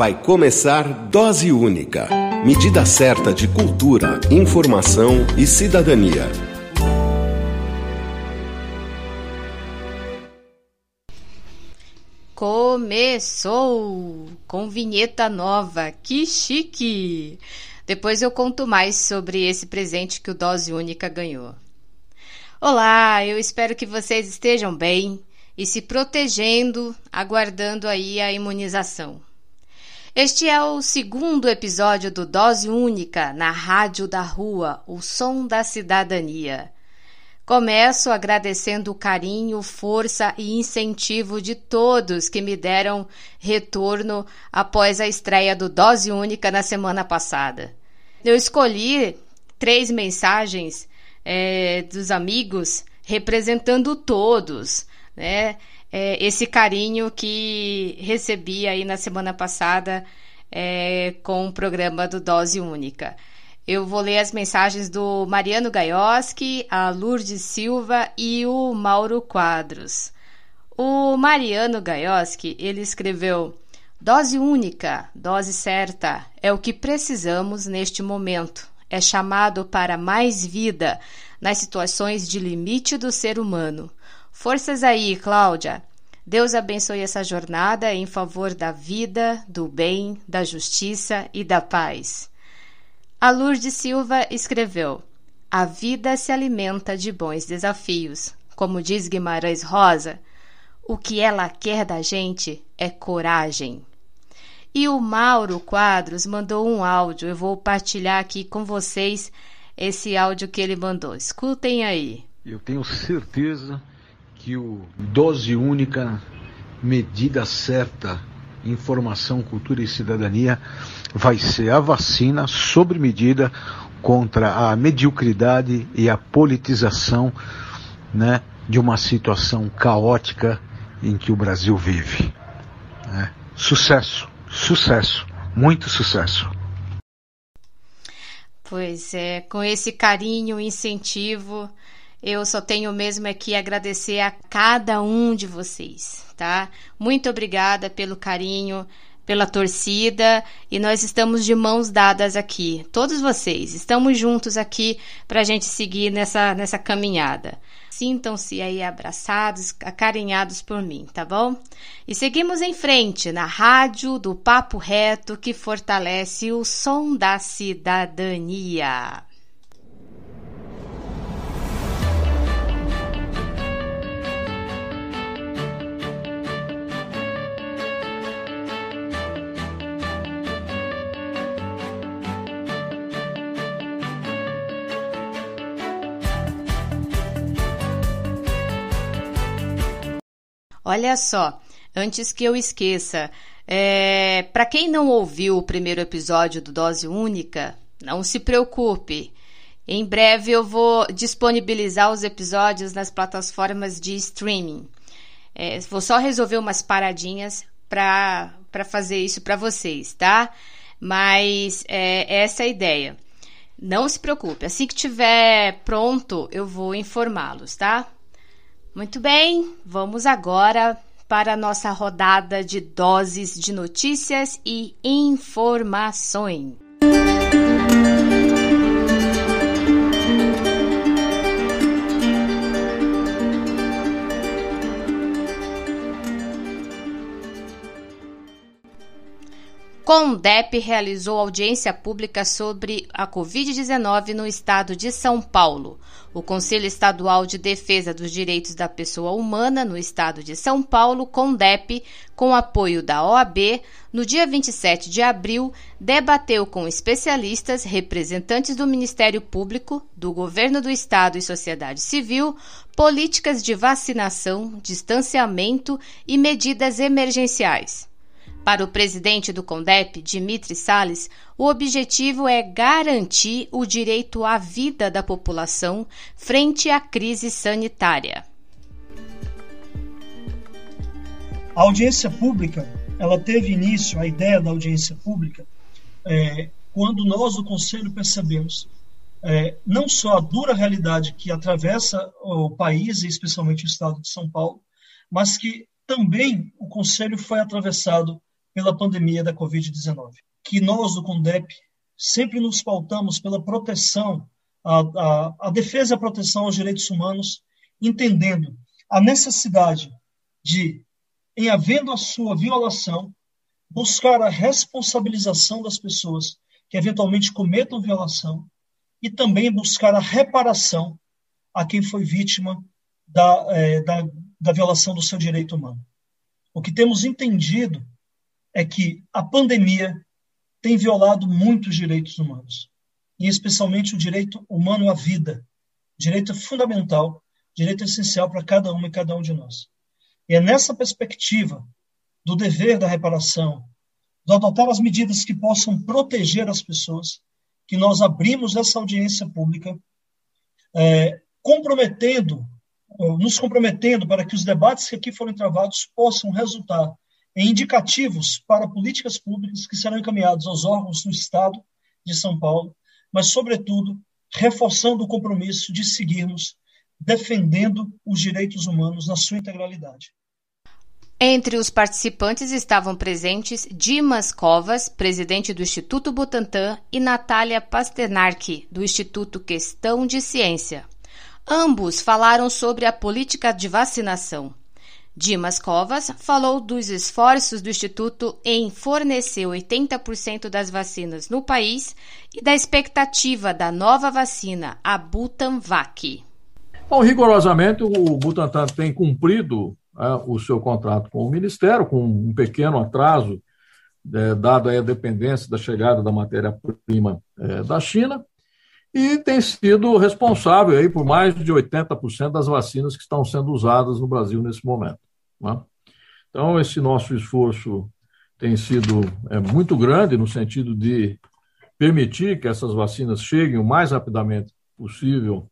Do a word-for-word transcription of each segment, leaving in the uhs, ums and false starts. Vai começar Dose Única, medida certa de cultura, informação e cidadania. Começou com vinheta nova, que chique! Depois eu conto mais sobre esse presente que o Dose Única ganhou. Olá, eu espero que vocês estejam bem e se protegendo, aguardando aí a imunização. Este é o segundo episódio do Dose Única na Rádio da Rua, o som da cidadania. Começo agradecendo o carinho, força e incentivo de todos que me deram retorno após a estreia do Dose Única na semana passada. Eu escolhi três mensagens é, dos amigos representando todos, né? É, esse carinho que recebi aí na semana passada é, com o programa do Dose Única. Eu vou ler as mensagens do Mariano Gaioski, a Lourdes Silva e o Mauro Quadros. O Mariano Gaioski, ele escreveu: Dose única, dose certa, é o que precisamos neste momento. É chamado para mais vida nas situações de limite do ser humano. Forças aí, Cláudia. Deus abençoe essa jornada em favor da vida, do bem, da justiça e da paz. A Lourdes Silva escreveu: a vida se alimenta de bons desafios. Como diz Guimarães Rosa, o que ela quer da gente é coragem. E o Mauro Quadros mandou um áudio. Eu vou partilhar aqui com vocês esse áudio que ele mandou. Escutem aí. Eu tenho certeza que o Dose Única, medida certa, informação, cultura e cidadania, vai ser a vacina sobre medida contra a mediocridade e a politização, né, de uma situação caótica em que o Brasil vive. Né? Sucesso, sucesso, muito sucesso. Pois é, com esse carinho, incentivo, eu só tenho mesmo é que agradecer a cada um de vocês, tá? Muito obrigada pelo carinho, pela torcida, e nós estamos de mãos dadas aqui, todos vocês, estamos juntos aqui para a gente seguir nessa, nessa caminhada. Sintam-se aí abraçados, acarinhados por mim, tá bom? E seguimos em frente na rádio do Papo Reto, que fortalece o som da cidadania. Olha só, antes que eu esqueça, é, para quem não ouviu o primeiro episódio do Dose Única, não se preocupe. Em breve eu vou disponibilizar os episódios nas plataformas de streaming. É, vou só resolver umas paradinhas para para fazer isso para vocês, tá? Mas é, essa é a ideia. Não se preocupe, assim que tiver pronto eu vou informá-los, tá? Muito bem, vamos agora para a nossa rodada de doses de notícias e informações. CONDEP realizou audiência pública sobre a covid dezenove no estado de São Paulo. O Conselho Estadual de Defesa dos Direitos da Pessoa Humana no estado de São Paulo, CONDEP, com apoio da O A B, no dia vinte e sete de abril, debateu com especialistas, representantes do Ministério Público, do Governo do Estado e Sociedade Civil, políticas de vacinação, distanciamento e medidas emergenciais. Para o presidente do CONDEP, Dimitri Salles, o objetivo é garantir o direito à vida da população frente à crise sanitária. A audiência pública, ela teve início, a ideia da audiência pública, é, quando nós, o Conselho, percebemos é, não só a dura realidade que atravessa o país, e especialmente o estado de São Paulo, mas que também o Conselho foi atravessado pela pandemia da covid dezenove. Que nós, do CONDEP, sempre nos pautamos pela proteção, a, a, a defesa e a proteção aos direitos humanos, entendendo a necessidade de, em havendo a sua violação, buscar a responsabilização das pessoas que eventualmente cometam violação e também buscar a reparação a quem foi vítima da, é, da, da violação do seu direito humano. O que temos entendido é que a pandemia tem violado muitos direitos humanos, e especialmente o direito humano à vida, direito fundamental, direito essencial para cada uma e cada um de nós. E é nessa perspectiva do dever da reparação, de adotar as medidas que possam proteger as pessoas, que nós abrimos essa audiência pública, é, comprometendo, nos comprometendo para que os debates que aqui foram travados possam resultar em indicativos para políticas públicas que serão encaminhados aos órgãos do Estado de São Paulo, mas, sobretudo, reforçando o compromisso de seguirmos defendendo os direitos humanos na sua integralidade. Entre os participantes estavam presentes Dimas Covas, presidente do Instituto Butantan, e Natália Pasternak, do Instituto Questão de Ciência. Ambos falaram sobre a política de vacinação. Dimas Covas falou dos esforços do Instituto em fornecer oitenta por cento das vacinas no país e da expectativa da nova vacina, a Butanvac. Bom, rigorosamente, o Butantan tem cumprido o seu contrato com o Ministério, com um pequeno atraso, é, dado a dependência da chegada da matéria-prima é, da China, e tem sido responsável aí por mais de oitenta por cento das vacinas que estão sendo usadas no Brasil nesse momento, né? Então, esse nosso esforço tem sido é, muito grande no sentido de permitir que essas vacinas cheguem o mais rapidamente possível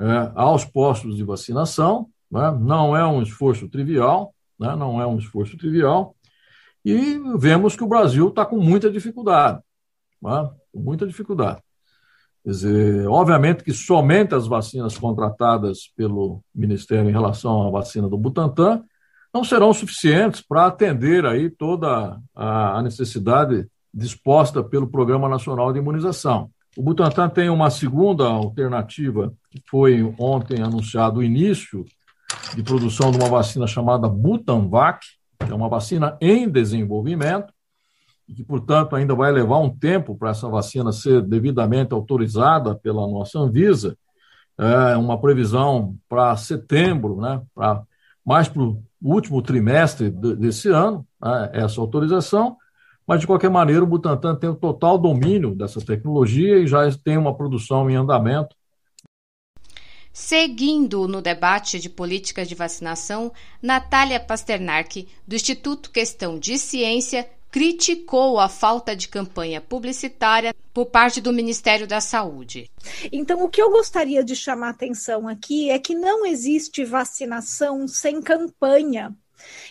é, aos postos de vacinação. Não é um esforço trivial, né? não é um esforço trivial, e vemos que o Brasil está com muita dificuldade, né? com muita dificuldade. Quer dizer, obviamente que somente as vacinas contratadas pelo Ministério em relação à vacina do Butantan não serão suficientes para atender aí toda a necessidade disposta pelo Programa Nacional de Imunização. O Butantan tem uma segunda alternativa, que foi ontem anunciado o início de produção de uma vacina chamada Butanvac, que é uma vacina em desenvolvimento, e que, portanto, ainda vai levar um tempo para essa vacina ser devidamente autorizada pela nossa Anvisa. É uma previsão para setembro, né, para mais para o último trimestre desse ano, né, essa autorização, mas, de qualquer maneira, o Butantan tem o total domínio dessa tecnologia e já tem uma produção em andamento. Seguindo no debate de políticas de vacinação, Natália Pasternak, do Instituto Questão de Ciência, criticou a falta de campanha publicitária por parte do Ministério da Saúde. Então, o que eu gostaria de chamar atenção aqui é que não existe vacinação sem campanha.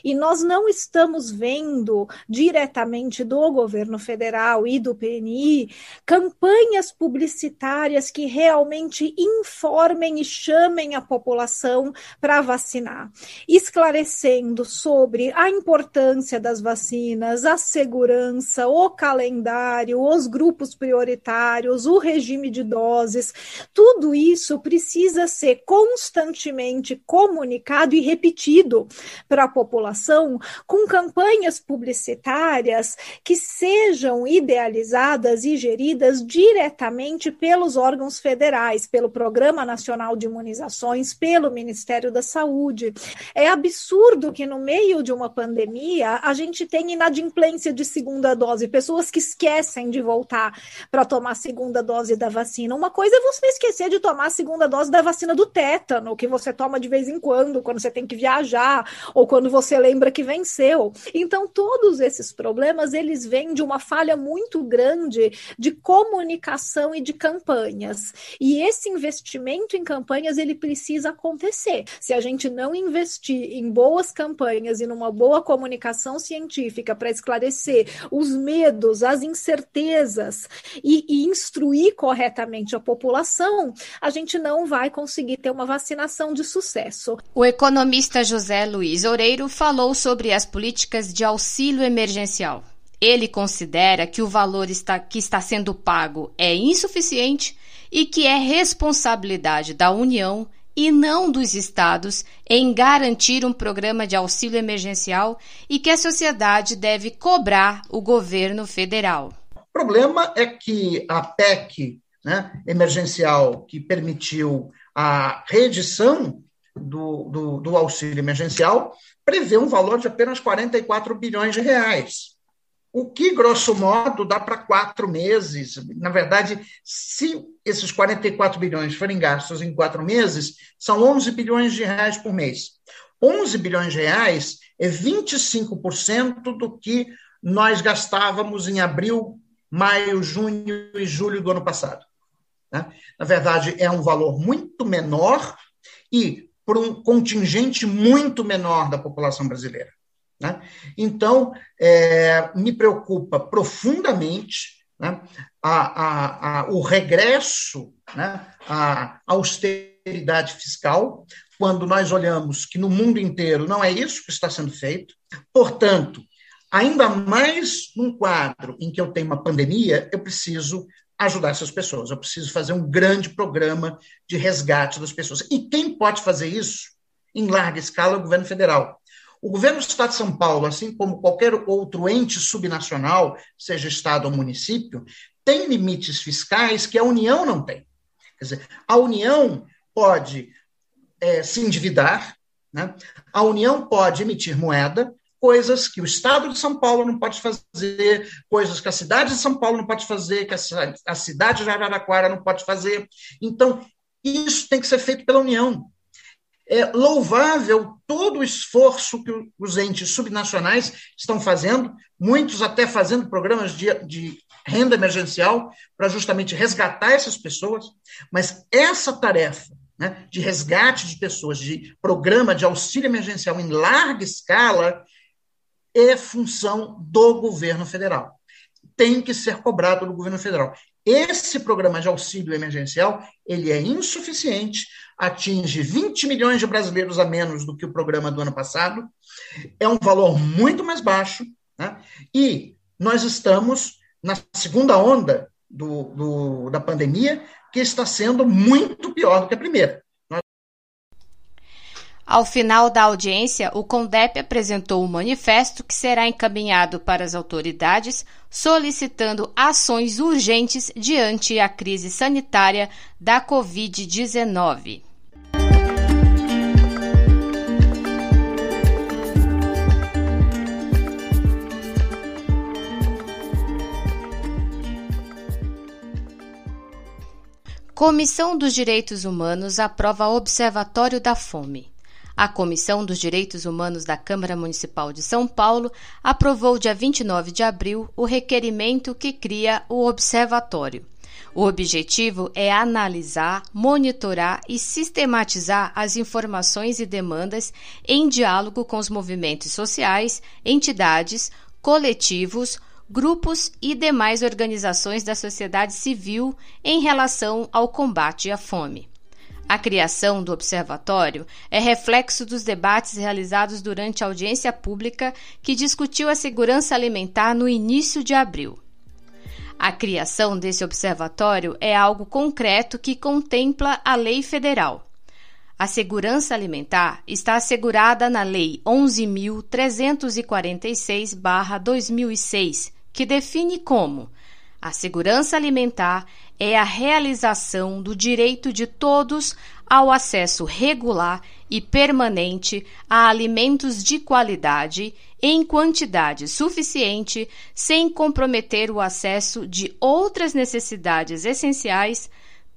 E nós não estamos vendo diretamente do governo federal e do P N I campanhas publicitárias que realmente informem e chamem a população para vacinar, esclarecendo sobre a importância das vacinas, a segurança, o calendário, os grupos prioritários, o regime de doses. Tudo isso precisa ser constantemente comunicado e repetido para a população, com campanhas publicitárias que sejam idealizadas e geridas diretamente pelos órgãos federais, pelo Programa Nacional de Imunizações, pelo Ministério da Saúde. É absurdo que no meio de uma pandemia a gente tenha inadimplência de segunda dose, pessoas que esquecem de voltar para tomar a segunda dose da vacina. Uma coisa é você esquecer de tomar a segunda dose da vacina do tétano, que você toma de vez em quando, quando você tem que viajar ou quando você lembra que venceu. Então, todos esses problemas, eles vêm de uma falha muito grande de comunicação e de campanhas. E esse investimento em campanhas, ele precisa acontecer. Se a gente não investir em boas campanhas e numa boa comunicação científica para esclarecer os medos, as incertezas e, e instruir corretamente a população, a gente não vai conseguir ter uma vacinação de sucesso. O economista José Luiz Oreiro Oreiro falou sobre as políticas de auxílio emergencial. Ele considera que o valor está, que está sendo pago é insuficiente e que é responsabilidade da União e não dos estados em garantir um programa de auxílio emergencial e que a sociedade deve cobrar o governo federal. O problema é que a P E C, né, emergencial, que permitiu a reedição do, do, do auxílio emergencial, prevê um valor de apenas quarenta e quatro bilhões de reais. O que, grosso modo, dá para quatro meses. Na verdade, se esses quarenta e quatro bilhões forem gastos em quatro meses, são onze bilhões de reais por mês. onze bilhões de reais é vinte e cinco por cento do que nós gastávamos em abril, maio, junho e julho do ano passado. Na verdade, é um valor muito menor e por um contingente muito menor da população brasileira. Né? Então, é, me preocupa profundamente, né, a, a, a, o regresso, né, à austeridade fiscal, quando nós olhamos que no mundo inteiro não é isso que está sendo feito. Portanto, ainda mais num quadro em que eu tenho uma pandemia, eu preciso ajudar essas pessoas, eu preciso fazer um grande programa de resgate das pessoas. E quem pode fazer isso em larga escala é o governo federal. O governo do Estado de São Paulo, assim como qualquer outro ente subnacional, seja Estado ou município, tem limites fiscais que a União não tem. Quer dizer, a União pode é, se endividar, né? A União pode emitir moeda, coisas que o Estado de São Paulo não pode fazer, coisas que a cidade de São Paulo não pode fazer, que a cidade de Araraquara não pode fazer. Então, isso tem que ser feito pela União. É louvável todo o esforço que os entes subnacionais estão fazendo, muitos até fazendo programas de, de renda emergencial para justamente resgatar essas pessoas, mas essa tarefa, né, de resgate de pessoas, de programa de auxílio emergencial em larga escala, é função do governo federal. Tem que ser cobrado do governo federal. Esse programa de auxílio emergencial, ele é insuficiente, atinge vinte milhões de brasileiros a menos do que o programa do ano passado, é um valor muito mais baixo, né? E nós estamos na segunda onda do, do, da pandemia, que está sendo muito pior do que a primeira. Nós... Ao final da audiência, o CONDEP apresentou um manifesto que será encaminhado para as autoridades, solicitando ações urgentes diante a crise sanitária da covid dezenove. Comissão dos Direitos Humanos aprova Observatório da Fome. A Comissão dos Direitos Humanos da Câmara Municipal de São Paulo aprovou dia vinte e nove de abril o requerimento que cria o observatório. O objetivo é analisar, monitorar e sistematizar as informações e demandas em diálogo com os movimentos sociais, entidades, coletivos, grupos e demais organizações da sociedade civil em relação ao combate à fome. A criação do observatório é reflexo dos debates realizados durante a audiência pública que discutiu a segurança alimentar no início de abril. A criação desse observatório é algo concreto que contempla a lei federal. A segurança alimentar está assegurada na Lei onze mil trezentos e quarenta e seis, dois mil e seis, que define como: a segurança alimentar é a realização do direito de todos ao acesso regular e permanente a alimentos de qualidade em quantidade suficiente, sem comprometer o acesso de outras necessidades essenciais,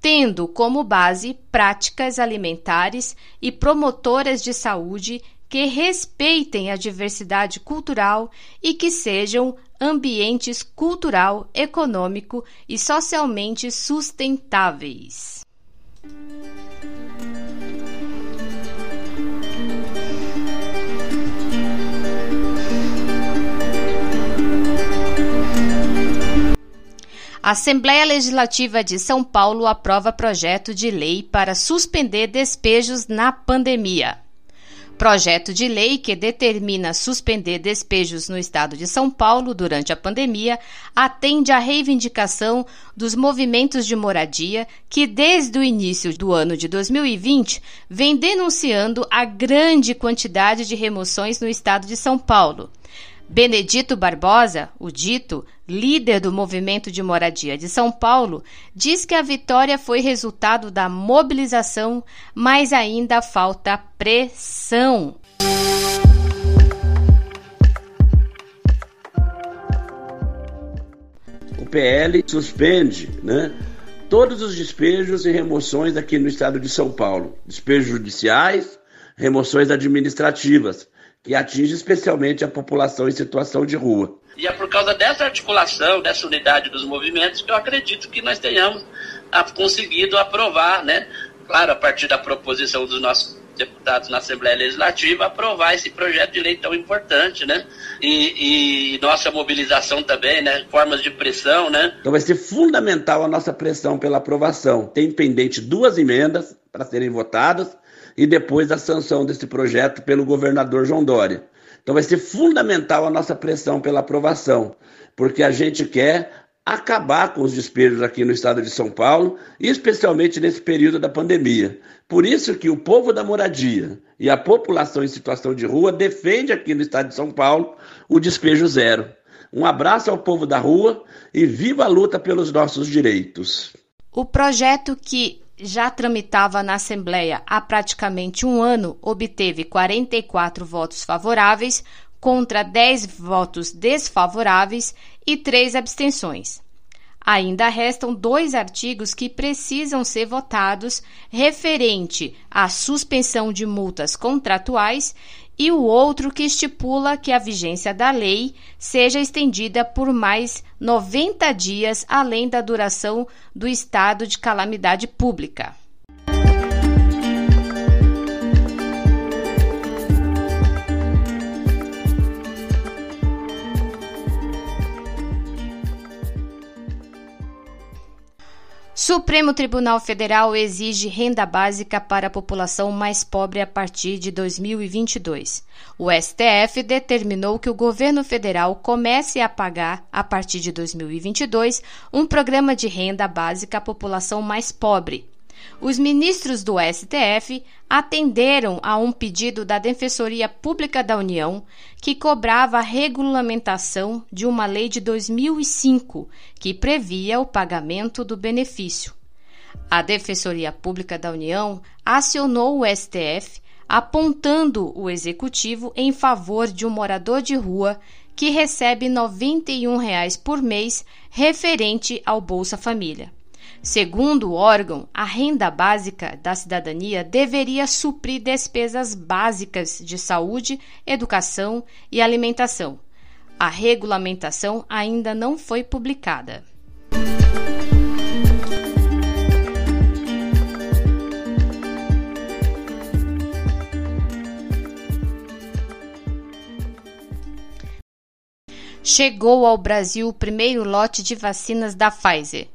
tendo como base práticas alimentares e promotoras de saúde que respeitem a diversidade cultural e que sejam ambientes cultural, econômico e socialmente sustentáveis. A Assembleia Legislativa de São Paulo aprova projeto de lei para suspender despejos na pandemia. projeto de lei que determina suspender despejos no estado de São Paulo durante a pandemia atende à reivindicação dos movimentos de moradia que, desde o início do ano de dois mil e vinte, vem denunciando a grande quantidade de remoções no estado de São Paulo. Benedito Barbosa, o Dito, líder do Movimento de Moradia de São Paulo, diz que a vitória foi resultado da mobilização, mas ainda falta pressão. O P L suspende, né, todos os despejos e remoções aqui no estado de São Paulo, despejos judiciais, remoções administrativas, que atinge especialmente a população em situação de rua. E é por causa dessa articulação, dessa unidade dos movimentos, que eu acredito que nós tenhamos conseguido aprovar, né? Claro, a partir da proposição dos nossos deputados na Assembleia Legislativa, aprovar esse projeto de lei tão importante, né? E, e nossa mobilização também, né? Formas de pressão, né? Então vai ser fundamental a nossa pressão pela aprovação. Tem pendente duas emendas para serem votadas, e depois a sanção desse projeto pelo governador João Dória. Então vai ser fundamental a nossa pressão pela aprovação, porque a gente quer acabar com os despejos aqui no estado de São Paulo, especialmente nesse período da pandemia. Por isso que o povo da moradia e a população em situação de rua defende aqui no estado de São Paulo o despejo zero. Um abraço ao povo da rua e viva a luta pelos nossos direitos. O projeto que já tramitava na Assembleia há praticamente um ano, obteve quarenta e quatro votos favoráveis, contra dez votos desfavoráveis e três abstenções. Ainda restam dois artigos que precisam ser votados, referente à suspensão de multas contratuais e o outro que estipula que a vigência da lei seja estendida por mais noventa dias, além da duração do estado de calamidade pública. Supremo Tribunal Federal exige renda básica para a população mais pobre a partir de dois mil e vinte e dois. O S T F determinou que o governo federal comece a pagar, a partir de dois mil e vinte e dois, um programa de renda básica à população mais pobre. Os ministros do S T F atenderam a um pedido da Defensoria Pública da União que cobrava a regulamentação de uma lei de dois mil e cinco que previa o pagamento do benefício. A Defensoria Pública da União acionou o S T F, apontando o executivo em favor de um morador de rua que recebe noventa e um reais por mês referente ao Bolsa Família. Segundo o órgão, a renda básica da cidadania deveria suprir despesas básicas de saúde, educação e alimentação. A regulamentação ainda não foi publicada. Chegou ao Brasil o primeiro lote de vacinas da Pfizer.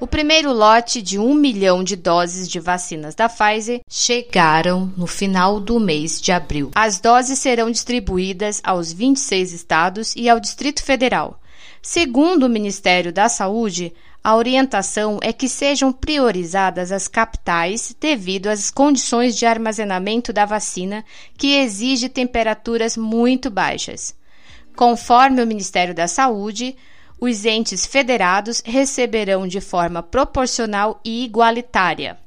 O primeiro lote de um milhão de doses de vacinas da Pfizer chegaram no final do mês de abril. As doses serão distribuídas aos vinte e seis estados e ao Distrito Federal. Segundo o Ministério da Saúde, a orientação é que sejam priorizadas as capitais devido às condições de armazenamento da vacina, que exige temperaturas muito baixas. Conforme o Ministério da Saúde, os entes federados receberão de forma proporcional e igualitária.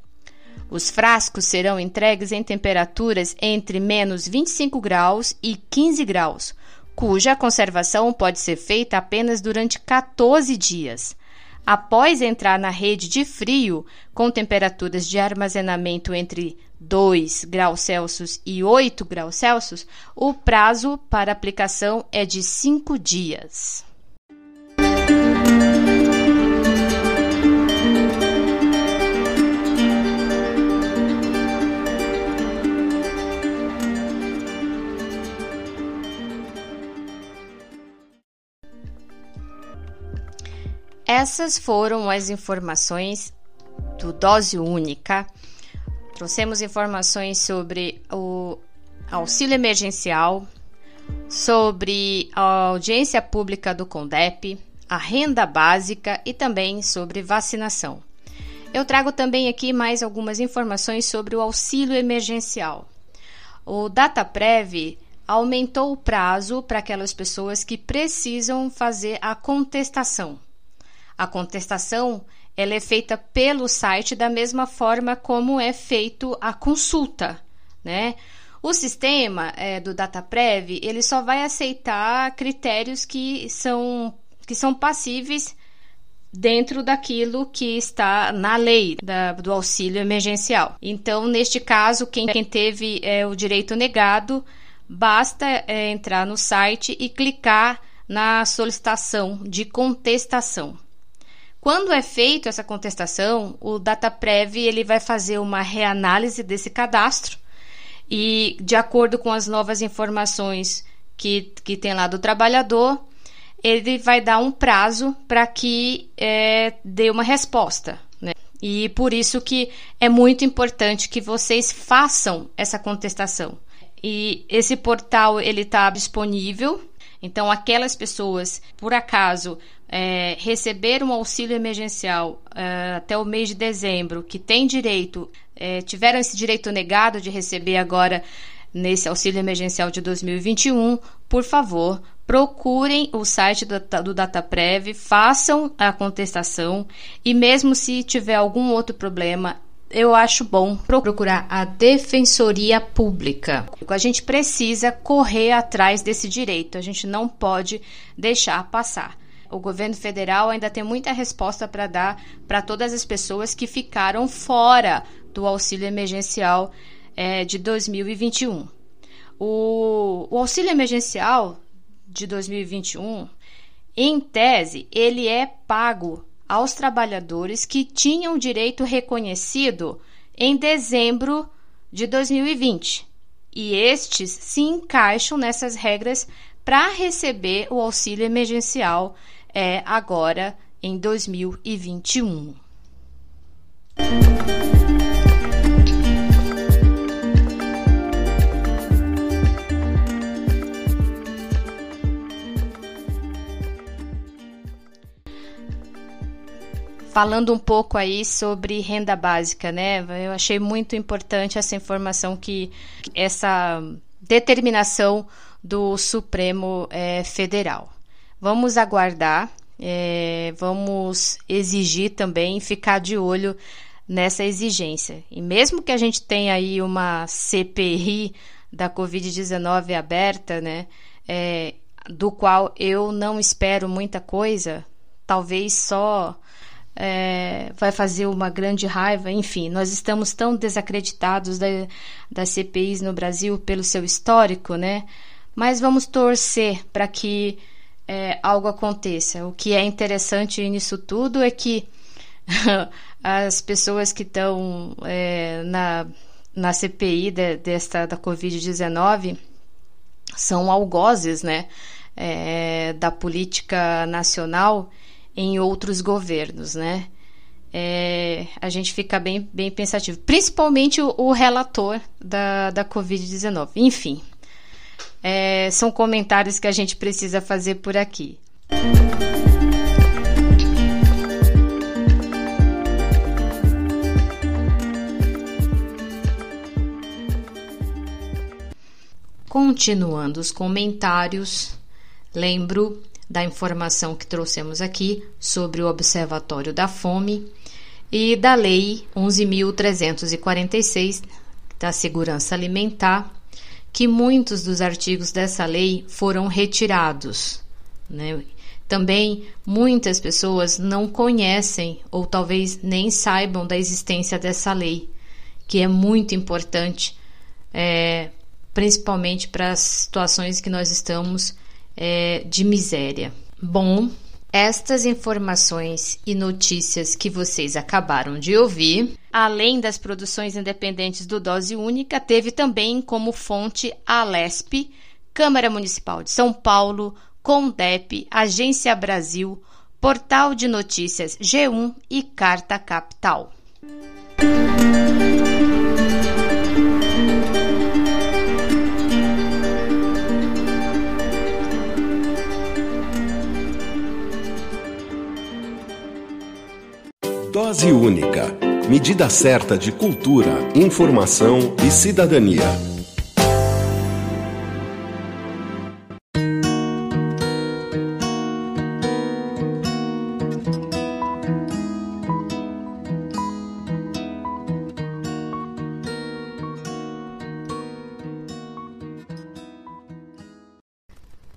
Os frascos serão entregues em temperaturas entre menos vinte e cinco graus e quinze graus, cuja conservação pode ser feita apenas durante catorze dias. Após entrar na rede de frio, com temperaturas de armazenamento entre dois graus Celsius e oito graus Celsius, o prazo para aplicação é de cinco dias. Essas foram as informações do Dose Única. Trouxemos informações sobre o, auxílio emergencial, sobre a audiência pública do CONDEP, a renda básica e também sobre vacinação. Eu trago também aqui mais algumas informações sobre o auxílio emergencial. O Dataprev aumentou o prazo para aquelas pessoas que precisam fazer a contestação. A contestação ela é feita pelo site da mesma forma como é feito a consulta, né? O sistema é, do Dataprev ele só vai aceitar critérios que são, que são passíveis dentro daquilo que está na lei da, do auxílio emergencial. Então, neste caso, quem, quem teve é, o direito negado, basta é, entrar no site e clicar na solicitação de contestação. Quando é feita essa contestação, o Dataprev ele vai fazer uma reanálise desse cadastro e, de acordo com as novas informações que, que tem lá do trabalhador, ele vai dar um prazo para que é, dê uma resposta, né? E por isso que é muito importante que vocês façam essa contestação. E esse portal ele está disponível, então aquelas pessoas, por acaso, é, receberam um auxílio emergencial é, até o mês de dezembro, que tem direito, é, tiveram esse direito negado de receber agora nesse auxílio emergencial de dois mil e vinte e um, por favor, procurem o site do, do Dataprev, façam a contestação e mesmo se tiver algum outro problema, eu acho bom procurar a Defensoria Pública. A gente precisa correr atrás desse direito, a gente não pode deixar passar. O governo federal ainda tem muita resposta para dar para todas as pessoas que ficaram fora do auxílio emergencial é, de dois mil e vinte e um. O, o auxílio emergencial de dois mil e vinte e um, em tese, ele é pago aos trabalhadores que tinham direito reconhecido em dezembro de dois mil e vinte. E estes se encaixam nessas regras para receber o auxílio emergencial é, agora em dois mil e vinte e um. Falando um pouco aí sobre renda básica, né? Eu achei muito importante essa informação, que essa determinação do Supremo é, Federal. Vamos aguardar, é, vamos exigir também, ficar de olho nessa exigência. E mesmo que a gente tenha aí uma C P I da covid dezenove aberta, né? É, do qual eu não espero muita coisa, talvez só... É, vai fazer uma grande raiva, enfim, nós estamos tão desacreditados da, das C P Is no Brasil pelo seu histórico, né? Mas vamos torcer para que é, algo aconteça. O que é interessante nisso tudo é que as pessoas que estão é, na, na C P I de, desta, da covid dezenove são algozes, né? É, da política nacional em outros governos, né? É, a gente fica bem, bem pensativo, principalmente o, o relator da, da covid dezenove. Enfim, é, são comentários que a gente precisa fazer por aqui. Continuando os comentários, lembro da informação que trouxemos aqui sobre o Observatório da Fome e da Lei onze mil trezentos e quarenta e seis da Segurança Alimentar, que muitos dos artigos dessa lei foram retirados, né? Também muitas pessoas não conhecem ou talvez nem saibam da existência dessa lei, que é muito importante, é, principalmente para as situações que nós estamos É, de miséria. Bom, estas informações e notícias que vocês acabaram de ouvir, além das produções independentes do Dose Única, teve também como fonte a Lesp, Câmara Municipal de São Paulo, CONDEP, Agência Brasil, Portal de Notícias G um e Carta Capital. Dose Única. Medida certa de cultura, informação e cidadania.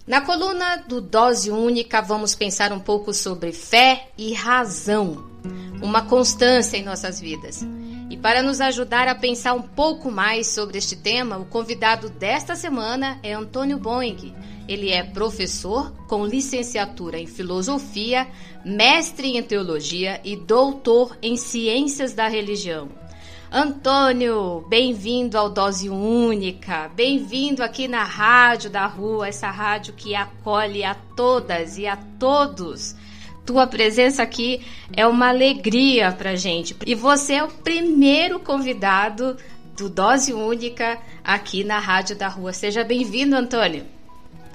Na coluna do Dose Única, vamos pensar um pouco sobre fé e razão, uma constância em nossas vidas. E para nos ajudar a pensar um pouco mais sobre este tema, o convidado desta semana é Antônio Boing. Ele é professor com licenciatura em filosofia, mestre em teologia e doutor em ciências da religião. Antônio, bem-vindo ao Dose Única, bem-vindo aqui na Rádio da Rua, essa rádio que acolhe a todas e a todos. Tua presença aqui é uma alegria pra gente. E você é o primeiro convidado do Dose Única aqui na Rádio da Rua. Seja bem-vindo, Antônio.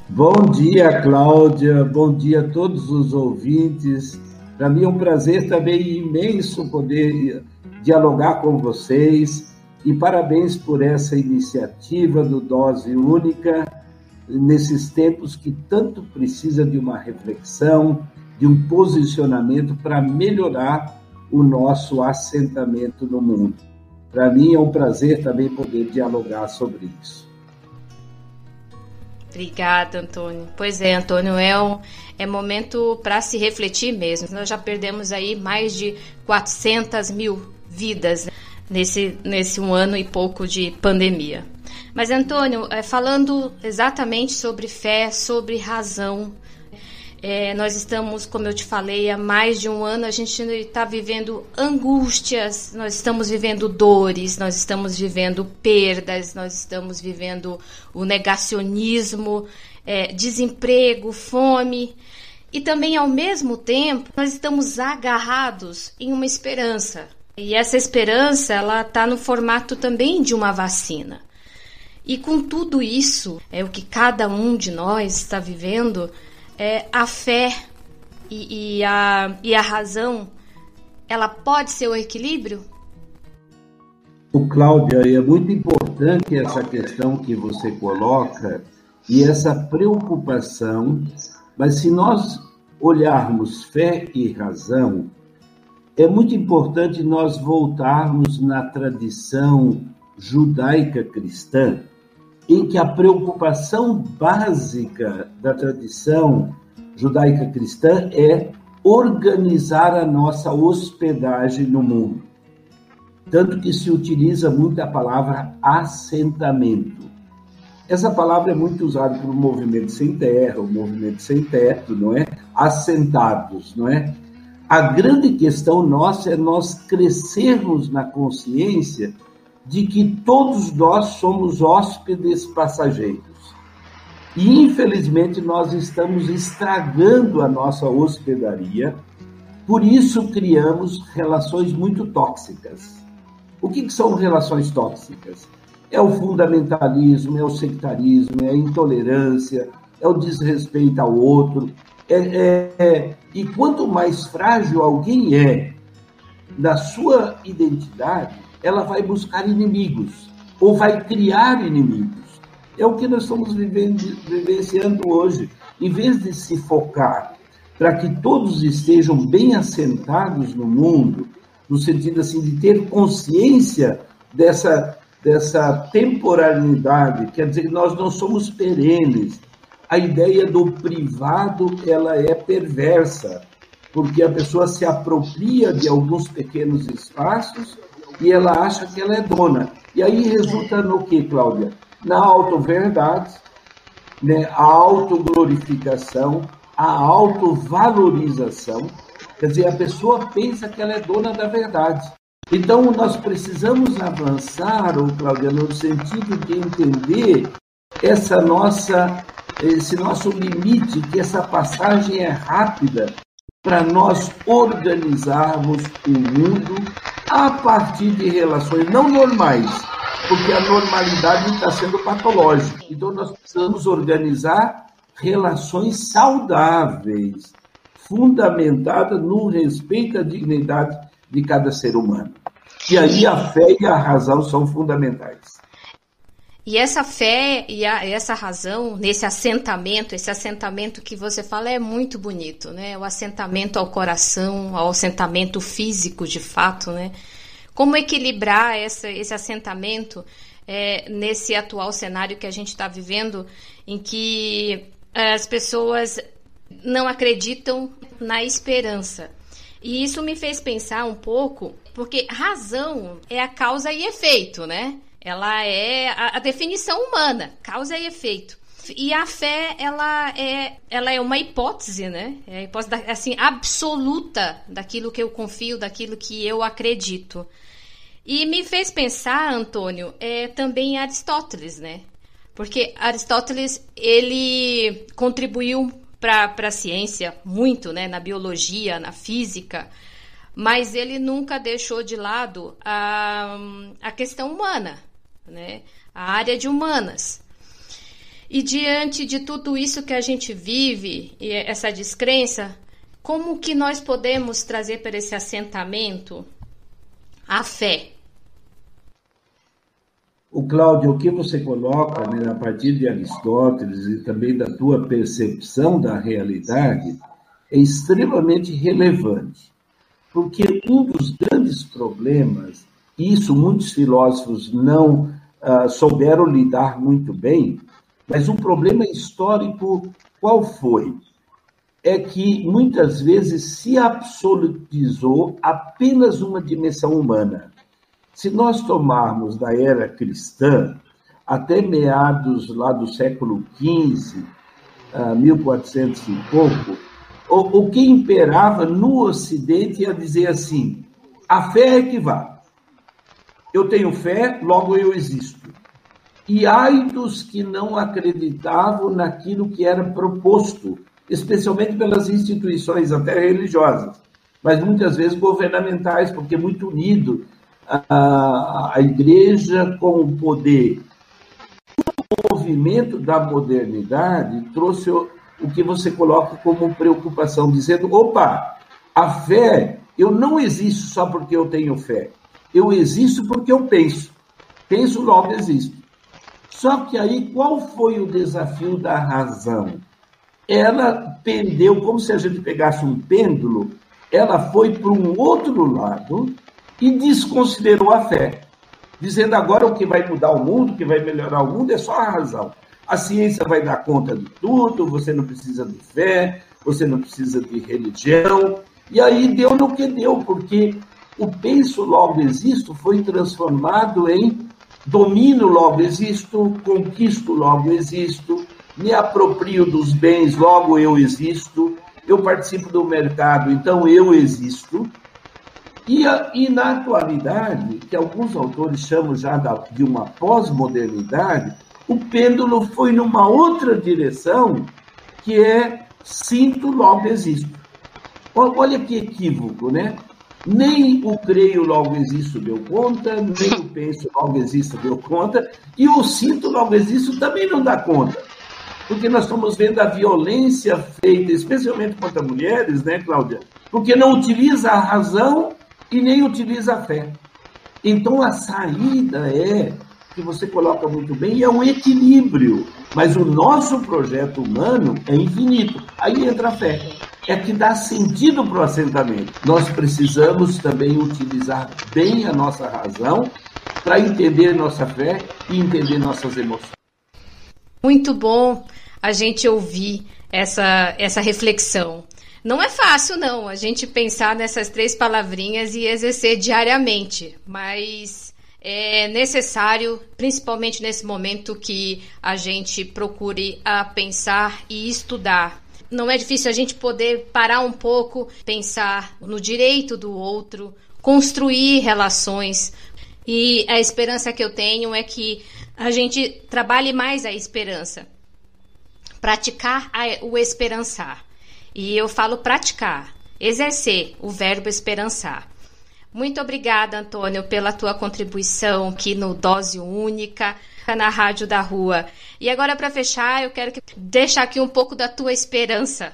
Bom dia, Cláudia, bom dia a todos os ouvintes. Para mim é um prazer também imenso poder dialogar com vocês e parabéns por essa iniciativa do Dose Única nesses tempos que tanto precisa de uma reflexão, de um posicionamento para melhorar o nosso assentamento no mundo. Para mim é um prazer também poder dialogar sobre isso. Obrigada, Antônio. Pois é, Antônio, é, um, é momento para se refletir mesmo. Nós já perdemos aí mais de quatrocentas mil vidas nesse, nesse um ano e pouco de pandemia. Mas, Antônio, falando exatamente sobre fé, sobre razão, é, nós estamos, como eu te falei, há mais de um ano, a gente está vivendo angústias, nós estamos vivendo dores, nós estamos vivendo perdas, nós estamos vivendo o negacionismo, é, desemprego, fome. E também, ao mesmo tempo, nós estamos agarrados em uma esperança. E essa esperança, ela está no formato também de uma vacina. E com tudo isso, é o que cada um de nós está vivendo, é a fé e, e, a, e a razão, ela pode ser o equilíbrio? O Cláudia, é muito importante essa questão que você coloca e essa preocupação, mas se nós olharmos fé e razão, é muito importante nós voltarmos na tradição judaica cristã, em que a preocupação básica da tradição judaica cristã é organizar a nossa hospedagem no mundo. Tanto que se utiliza muito a palavra assentamento. Essa palavra é muito usada pelo movimento sem terra, o movimento sem teto, não é? Assentados, não é? A grande questão nossa é nós crescermos na consciência de que todos nós somos hóspedes passageiros. E, infelizmente, nós estamos estragando a nossa hospedaria, por isso criamos relações muito tóxicas. O que, que são relações tóxicas? É o fundamentalismo, é o sectarismo, é a intolerância, é o desrespeito ao outro, é... é, é E quanto mais frágil alguém é na sua identidade, ela vai buscar inimigos, ou vai criar inimigos. É o que nós estamos vivenciando hoje. Em vez de se focar para que todos estejam bem assentados no mundo, no sentido assim, de ter consciência dessa, dessa temporalidade, quer dizer que nós não somos perenes. A ideia do privado, ela é perversa, porque a pessoa se apropria de alguns pequenos espaços e ela acha que ela é dona. E aí resulta no quê, Cláudia? Na autoverdade, né? A autoglorificação, a autovalorização. Quer dizer, a pessoa pensa que ela é dona da verdade. Então, nós precisamos avançar, oh, Cláudia, no sentido de entender essa nossa... esse nosso limite, que essa passagem é rápida para nós organizarmos o mundo a partir de relações não normais, porque a normalidade está sendo patológica. Então, nós precisamos organizar relações saudáveis, fundamentadas no respeito à dignidade de cada ser humano. E aí a fé e a razão são fundamentais. E essa fé e a, essa razão, nesse assentamento, esse assentamento que você fala é muito bonito, né? O assentamento ao coração, ao assentamento físico, de fato, né? Como equilibrar essa, esse assentamento é, nesse atual cenário que a gente está vivendo, em que as pessoas não acreditam na esperança? E isso me fez pensar um pouco, porque razão é a causa e efeito, né? Ela é a definição humana, causa e efeito. E a fé, ela é, ela é uma hipótese, né? É a hipótese da, assim, absoluta daquilo que eu confio, daquilo que eu acredito. E me fez pensar, Antônio, é, também em Aristóteles, né? Porque Aristóteles, ele contribuiu para a ciência muito, né? Na biologia, na física, mas ele nunca deixou de lado a, a questão humana, né? A área de humanas. E diante de tudo isso que a gente vive, e essa descrença, como que nós podemos trazer para esse assentamento a fé? O Cláudio, o que você coloca, né, a partir de Aristóteles e também da tua percepção da realidade é extremamente relevante, porque um dos grandes problemas, e isso muitos filósofos não uh, souberam lidar muito bem, mas um problema histórico qual foi? É que muitas vezes se absolutizou apenas uma dimensão humana. Se nós tomarmos da era cristã, até meados lá do século quinze, uh, mil e quatrocentos e pouco, o, o que imperava no Ocidente ia dizer assim, a fé é que vá. Eu tenho fé, logo eu existo. E ai dos que não acreditavam naquilo que era proposto, especialmente pelas instituições até religiosas, mas muitas vezes governamentais, porque muito unido a, a igreja com o poder. O movimento da modernidade trouxe o, o que você coloca como preocupação, dizendo, opa, a fé, eu não existo só porque eu tenho fé, eu existo porque eu penso, penso logo existo. Só que aí, qual foi o desafio da razão? Ela pendeu, como se a gente pegasse um pêndulo, ela foi para um outro lado e desconsiderou a fé, dizendo agora o que vai mudar o mundo, o que vai melhorar o mundo é só a razão. A ciência vai dar conta de tudo, você não precisa de fé, você não precisa de religião. E aí deu no que deu, porque o penso logo existo foi transformado em domino logo existo, conquisto logo existo, me aproprio dos bens, logo eu existo, eu participo do mercado, então eu existo. E, a, e na atualidade, que alguns autores chamam já da, de uma pós-modernidade, o pêndulo foi numa outra direção, que é sinto logo existo. Olha que equívoco, né? Nem o creio logo existo deu conta, nem o penso logo existo deu conta, e o sinto logo existo também não dá conta. Porque nós estamos vendo a violência feita, especialmente contra mulheres, né, Cláudia? Porque não utiliza a razão e nem utiliza a fé. Então a saída é, que você coloca muito bem, é um equilíbrio. Mas o nosso projeto humano é infinito. Aí entra a fé. É que dá sentido para o assentamento. Nós precisamos também utilizar bem a nossa razão para entender nossa fé e entender nossas emoções. Muito bom a gente ouvir essa, essa reflexão. Não é fácil, não, a gente pensar nessas três palavrinhas e exercer diariamente, mas é necessário, principalmente nesse momento, que a gente procure a pensar e estudar. Não é difícil a gente poder parar um pouco, pensar no direito do outro, construir relações. E a esperança que eu tenho é que a gente trabalhe mais a esperança. Praticar o esperançar. E eu falo praticar, exercer o verbo esperançar. Muito obrigada, Antônio, pela tua contribuição aqui no Dose Única, na Rádio da Rua. E agora, para fechar, eu quero que... deixar aqui um pouco da tua esperança.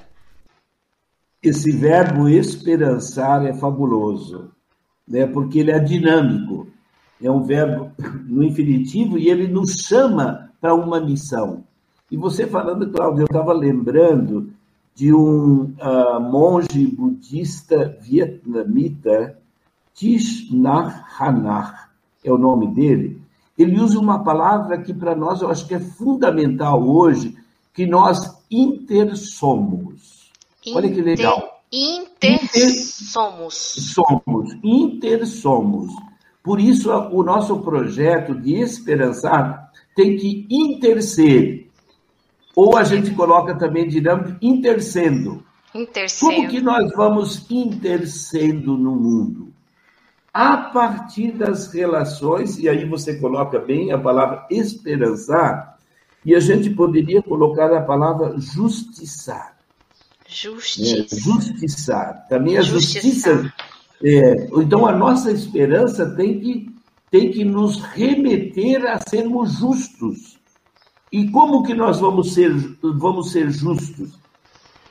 Esse verbo esperançar é fabuloso. né? Porque ele é dinâmico, é um verbo no infinitivo e ele nos chama para uma missão. E você falando, Cláudio, eu estava lembrando de um uh, monge budista vietnamita, Thich Nhat Hanh, é o nome dele. Ele usa uma palavra que para nós eu acho que é fundamental hoje, que nós intersomos. Inter, Olha que legal. Intersomos. Inter, somos, intersomos. Por isso, o nosso projeto de esperançar tem que interser. Ou a gente coloca também, digamos, intersendo. Intersendo. Como que nós vamos intersendo no mundo? A partir das relações, e aí você coloca bem a palavra esperançar, e a gente poderia colocar a palavra justiçar. Justiça. É, justiçar. Também a justiçar. justiça... É, então, a nossa esperança tem que, tem que nos remeter a sermos justos. E como que nós vamos ser, vamos ser justos?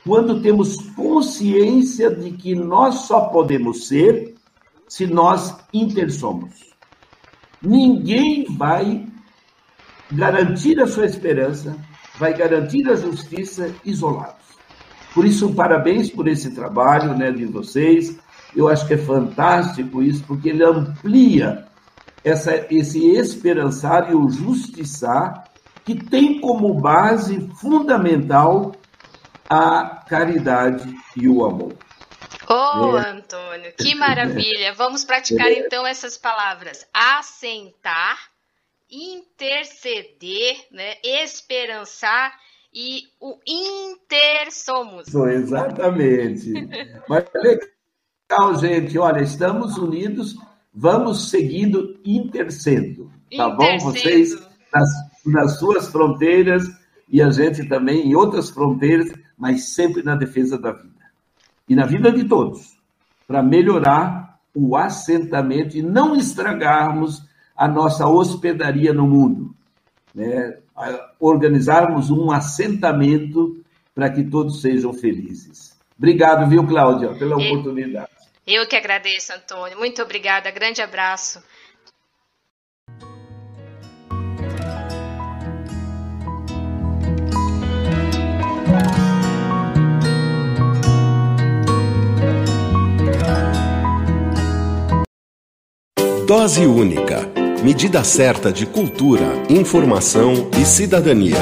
Quando temos consciência de que nós só podemos ser se nós intersomos. Ninguém vai garantir a sua esperança, vai garantir a justiça isolados. Por isso, parabéns por esse trabalho, né, de vocês. Eu acho que é fantástico isso, porque ele amplia essa, esse esperançar e o justiçar, que tem como base fundamental a caridade e o amor. Oh, é. Antônio, que maravilha! Vamos praticar, é. então, essas palavras. Assentar, interceder, né? Esperançar e o intersomos. Exatamente. Mas legal. Então, gente, olha, estamos unidos, vamos seguindo intercendo, tá intercendo. Bom? Vocês nas, nas suas fronteiras e a gente também em outras fronteiras, mas sempre na defesa da vida. E na vida de todos, para melhorar o assentamento e não estragarmos a nossa hospedaria no mundo, né? Organizarmos um assentamento para que todos sejam felizes. Obrigado, viu, Cláudia, pela eu, oportunidade. Eu que agradeço, Antônio. Muito obrigada. Grande abraço. Dose Única. Medida certa de cultura, informação e cidadania.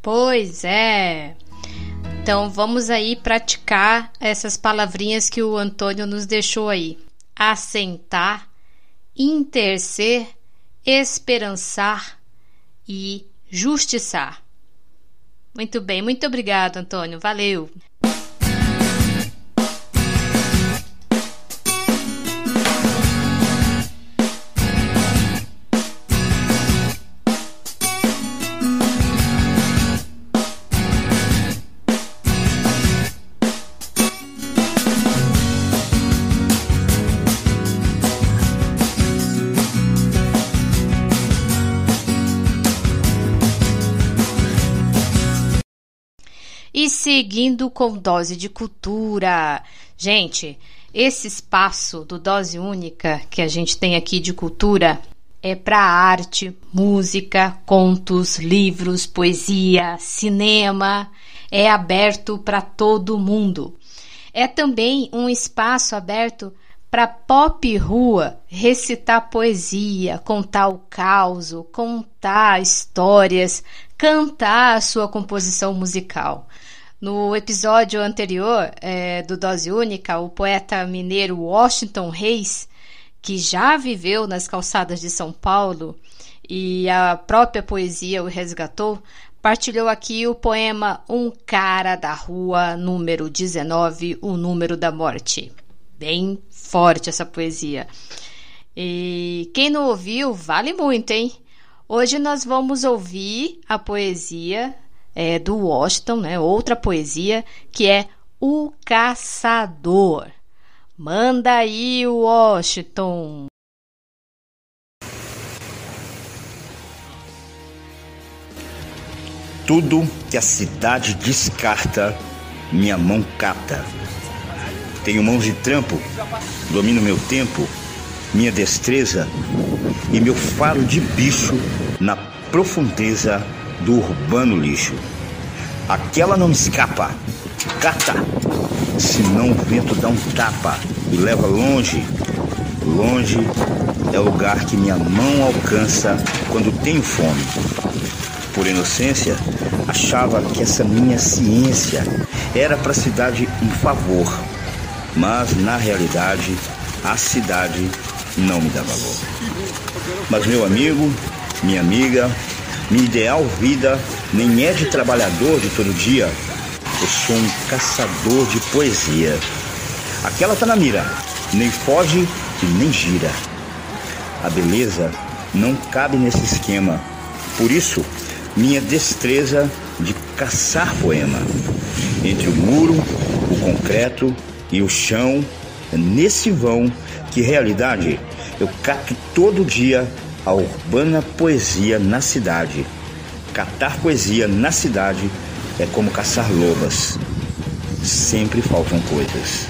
Pois é. Então vamos aí praticar essas palavrinhas que o Antônio nos deixou aí. Assentar, intercer, esperançar e justiçar. Muito bem, muito obrigado, Antônio. Valeu. E seguindo com Dose de Cultura. Gente, esse espaço do Dose Única que a gente tem aqui de cultura é para arte, música, contos, livros, poesia, cinema. É aberto para todo mundo. É também um espaço aberto para pop rua recitar poesia, contar o caos, contar histórias, cantar a sua composição musical. No episódio anterior é, do Dose Única, o poeta mineiro Washington Reis, que já viveu nas calçadas de São Paulo e a própria poesia o resgatou, partilhou aqui o poema Um Cara da Rua, número dezenove, o número da morte. Bem forte essa poesia. E quem não ouviu, vale muito, hein? Hoje nós vamos ouvir a poesia... É do Washington, né? Outra poesia, que é O Caçador. Manda aí, Washington! Tudo que a cidade descarta minha mão cata. Tenho mãos de trampo, domino meu tempo, minha destreza e meu faro de bicho na profundeza do urbano lixo. Aquela não me escapa, cata, senão o vento dá um tapa e leva longe. Longe é o lugar que minha mão alcança quando tenho fome. Por inocência, achava que essa minha ciência era para a cidade um favor, mas na realidade a cidade não me dá valor. Mas meu amigo, minha amiga, minha ideal vida nem é de trabalhador de todo dia. Eu sou um caçador de poesia. Aquela tá na mira, nem foge e nem gira. A beleza não cabe nesse esquema. Por isso, minha destreza de caçar poema. Entre o muro, o concreto e o chão, é nesse vão que, realidade, eu capto todo dia a urbana poesia na cidade. Catar poesia na cidade é como caçar lobas. Sempre faltam coisas.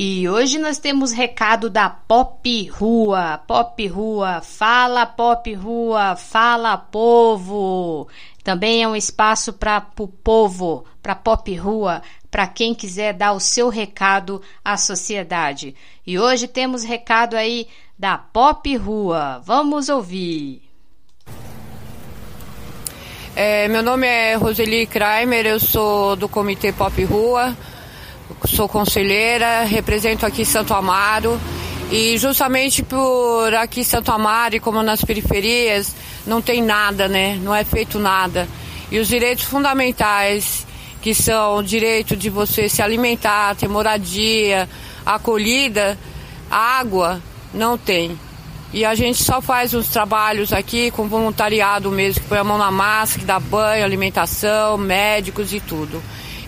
E hoje nós temos recado da Pop Rua. Pop Rua, fala Pop Rua, fala povo. Também é um espaço para o povo, para Pop Rua, para quem quiser dar o seu recado à sociedade. E hoje temos recado aí da Pop Rua. Vamos ouvir. É, meu nome é Roseli Kramer, eu sou do Comitê Pop Rua. Sou conselheira, represento aqui Santo Amaro e justamente por aqui Santo Amaro e como nas periferias não tem nada, né? Não é feito nada. E os direitos fundamentais, que são o direito de você se alimentar, ter moradia, acolhida, água, não tem. E a gente só faz uns trabalhos aqui com voluntariado mesmo, que põe a mão na massa, que dá banho, alimentação, médicos e tudo.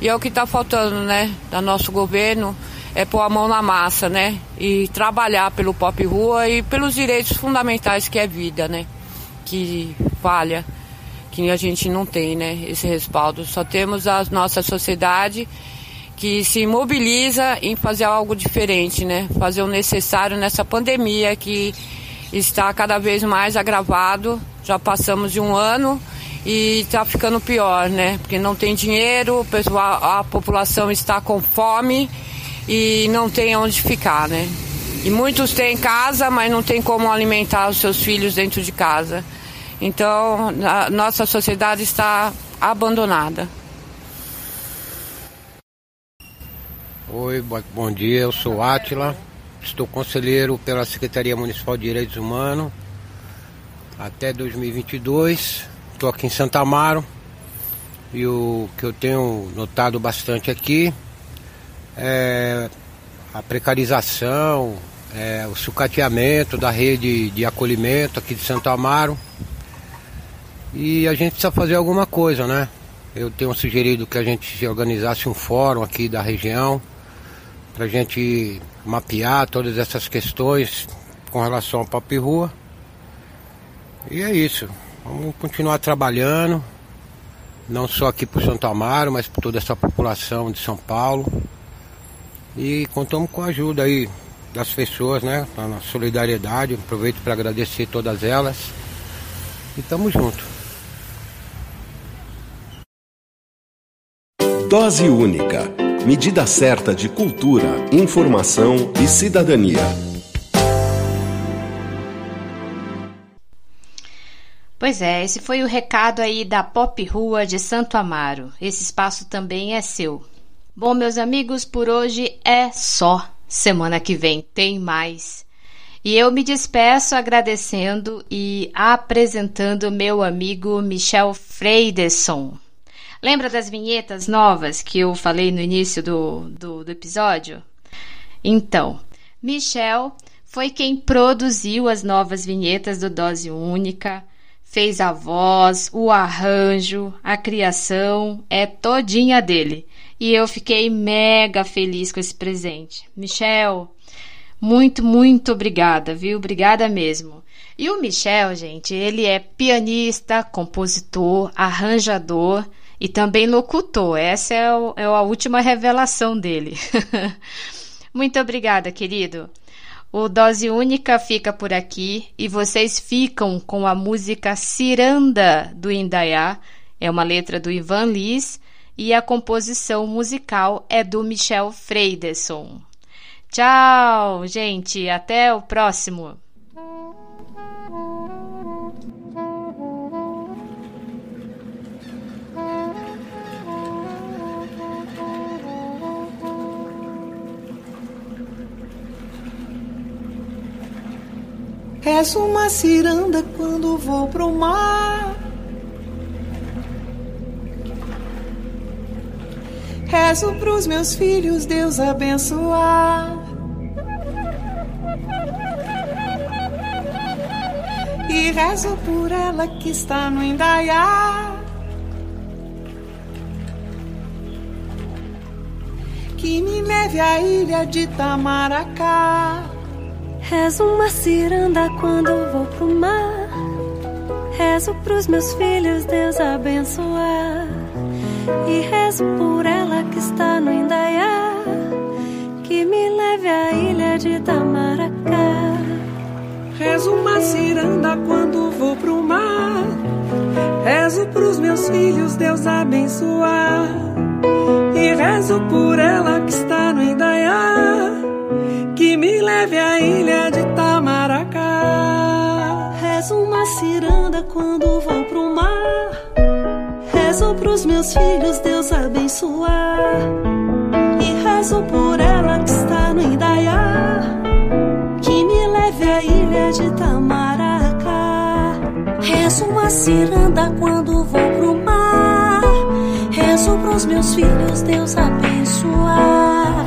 E é o que está faltando, né, do nosso governo, é pôr a mão na massa, né, e trabalhar pelo Pop Rua e pelos direitos fundamentais que é vida, né, que falha, que a gente não tem, né, esse respaldo. Só temos a nossa sociedade que se mobiliza em fazer algo diferente, né, fazer o necessário nessa pandemia que está cada vez mais agravado, já passamos de um ano, e está ficando pior, né? Porque não tem dinheiro, a população está com fome e não tem onde ficar, né? E muitos têm casa, mas não tem como alimentar os seus filhos dentro de casa. Então, a nossa sociedade está abandonada. Oi, bom dia, eu sou Átila, estou conselheiro pela Secretaria Municipal de Direitos Humanos até dois mil e vinte e dois. Estou aqui em Santo Amaro e o que eu tenho notado bastante aqui é a precarização, é o sucateamento da rede de acolhimento aqui de Santo Amaro. E a gente precisa fazer alguma coisa, né? Eu tenho sugerido que a gente organizasse um fórum aqui da região para a gente mapear todas essas questões com relação ao Papo Rua. E é isso. Vamos continuar trabalhando, não só aqui por Santo Amaro, mas por toda essa população de São Paulo. E contamos com a ajuda aí das pessoas, né? Na solidariedade, aproveito para agradecer todas elas. E tamo junto. Dose Única, medida certa de cultura, informação e cidadania. Pois é, esse foi o recado aí da Pop Rua de Santo Amaro. Esse espaço também é seu. Bom, meus amigos, por hoje é só. Semana que vem tem mais. E eu me despeço agradecendo e apresentando meu amigo Michel Freiderson. Lembra das vinhetas novas que eu falei no início do, do, do episódio? Então, Michel foi quem produziu as novas vinhetas do Dose Única, fez a voz, o arranjo, a criação, é todinha dele. E eu fiquei mega feliz com esse presente. Michel, muito, muito obrigada, viu? Obrigada mesmo. E o Michel, gente, ele é pianista, compositor, arranjador e também locutor. Essa é, o, é a última revelação dele. Muito obrigada, querido. O Dose Única fica por aqui e vocês ficam com a música Ciranda do Indaiá. É uma letra do Ivan Liz e a composição musical é do Michel Freiderson. Tchau, gente. Até o próximo. Rezo uma ciranda quando vou pro mar. Rezo pros meus filhos Deus abençoar. E rezo por ela que está no Indaiá, que me leve à ilha de Itamaracá. Rezo uma ciranda quando vou pro mar. Rezo pros meus filhos Deus abençoar. E rezo por ela que está no Indaiá, que me leve à ilha de Itamaracá. Rezo uma ciranda quando vou pro mar. Rezo pros meus filhos Deus abençoar. E rezo por ela que está no Indaiá, que me leve à ilha de Itamaracá. Rezo uma ciranda quando vou pro mar. Rezo pros meus filhos Deus abençoar. E rezo por ela que está no Indaiá, que me leve à ilha de Itamaracá. Rezo uma ciranda quando vou pro mar. Rezo pros meus filhos Deus abençoar.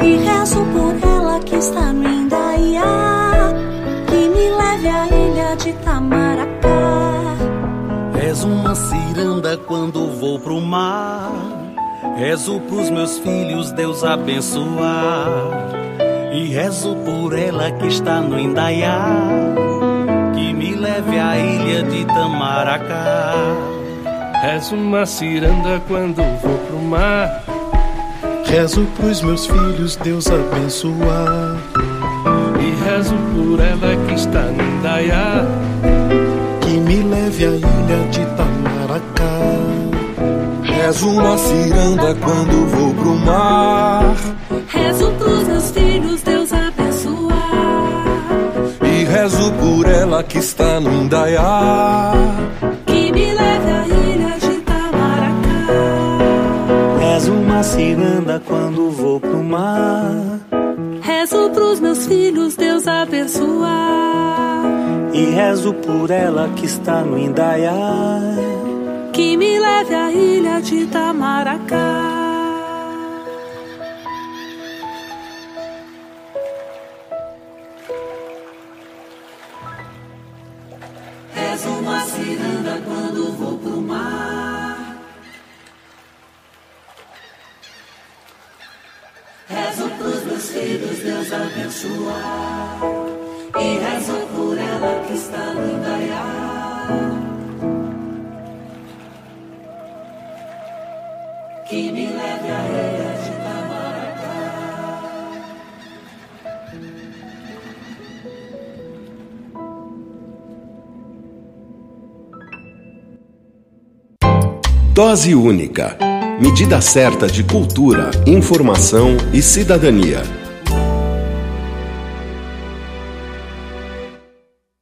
E rezo por ela que está no Indaiá, que me leve à ilha de Itamaracá. Rezo uma ciranda quando vou pro mar. Rezo pros meus filhos Deus abençoar. E rezo por ela que está no Indaiá, que me leve à ilha de Itamaracá. Rezo uma ciranda quando vou pro mar. Rezo pros meus filhos Deus abençoar. E rezo por ela que está no Indaiá, que me leve à ilha de Itamaracá. Rezo uma ciranda quando vou pro mar. Rezo pros meus filhos Deus abençoar. E rezo por ela que está no Indaiá, que me leve à ilha de Itamaracá. Rezo uma ciranda quando vou pro mar. Rezo pros meus filhos Deus abençoar. E rezo por ela que está no Indaiá, que me leve à ilha de Itamaracá. E rezo por ela que está no Indaiá. Que me leve à ilha de Itamaracá. Dose Única. Medida certa de cultura, informação e cidadania.